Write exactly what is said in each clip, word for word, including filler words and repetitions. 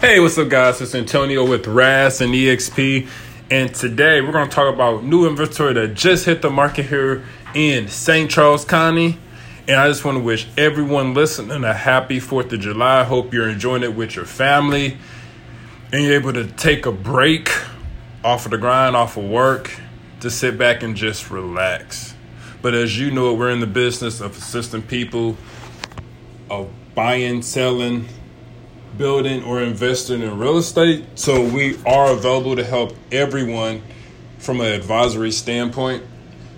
Hey, what's up, guys? It's Antonio with R A S and E X P, and today we're going to talk about new inventory that just hit the market here in Saint Charles County. And I just want to wish everyone listening a happy fourth of July. Hope you're enjoying it with your family and you're able to take a break off of the grind, off of work, to sit back and just relax. But as you know, we're in the business of assisting people, of buying, selling, building, or investing in real estate. So we are available to help everyone from an advisory standpoint.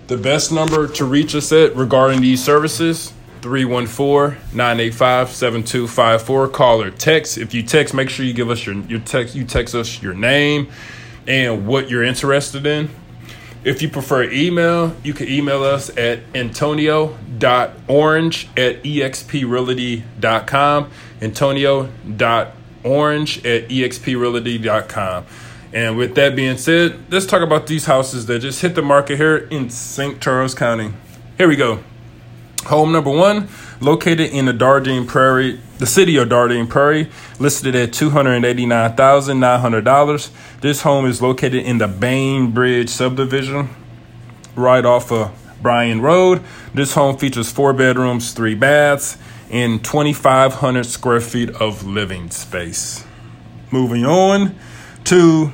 The best number to reach us at regarding these services, three one four, nine eight five, seven two five four. Call or text. If you text, make sure you give us your, your text. You text us your name and what you're interested in. If you prefer email, you can email us at antonio dot orange at expreality dot com. antonio dot orange at expreality dot com. And with that being said, let's talk about these houses that just hit the market here in Saint Charles County. Here we go. Home number one, located in the Dardenne Prairie, the city of Dardenne Prairie, listed at two hundred eighty-nine thousand nine hundred dollars. This home is located in the Bainbridge subdivision, right off of Bryan Road. This home features four bedrooms, three baths, and twenty-five hundred square feet of living space. Moving on to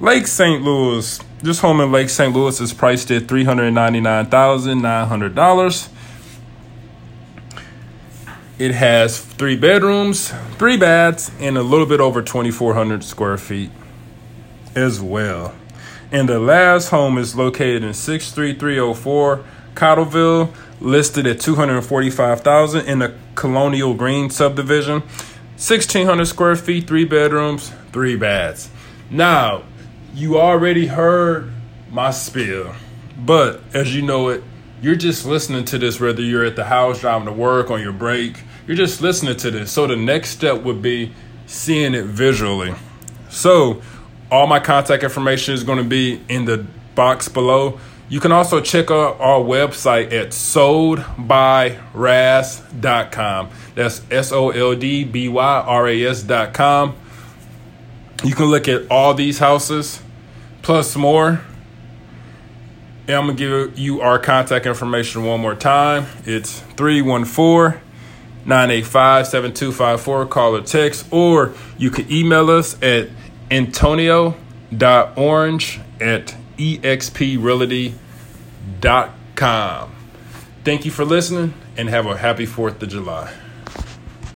Lake Saint Louis. This home in Lake Saint Louis is priced at three hundred ninety-nine thousand nine hundred dollars. It has three bedrooms, three baths, and a little bit over twenty-four hundred square feet as well. And the last home is located in six three three oh four Cottleville, listed at two hundred forty-five thousand dollars in the Colonial Green subdivision, sixteen hundred square feet, three bedrooms, three baths. Now, you already heard my spiel, but as you know it, you're just listening to this whether you're at the house, driving to work, on your break. You're just listening to this. So the next step would be seeing it visually. So all my contact information is going to be in the box below. You can also check out our website at sold by ras dot com. That's S O L D B Y R A S dot com. You can look at all these houses plus more. And I'm going to give you our contact information one more time. It's three one four, nine eight five, seven two five four. Call or text, or you can email us at antonio dot orange at expreality dot com. Thank you for listening and have a happy fourth of July.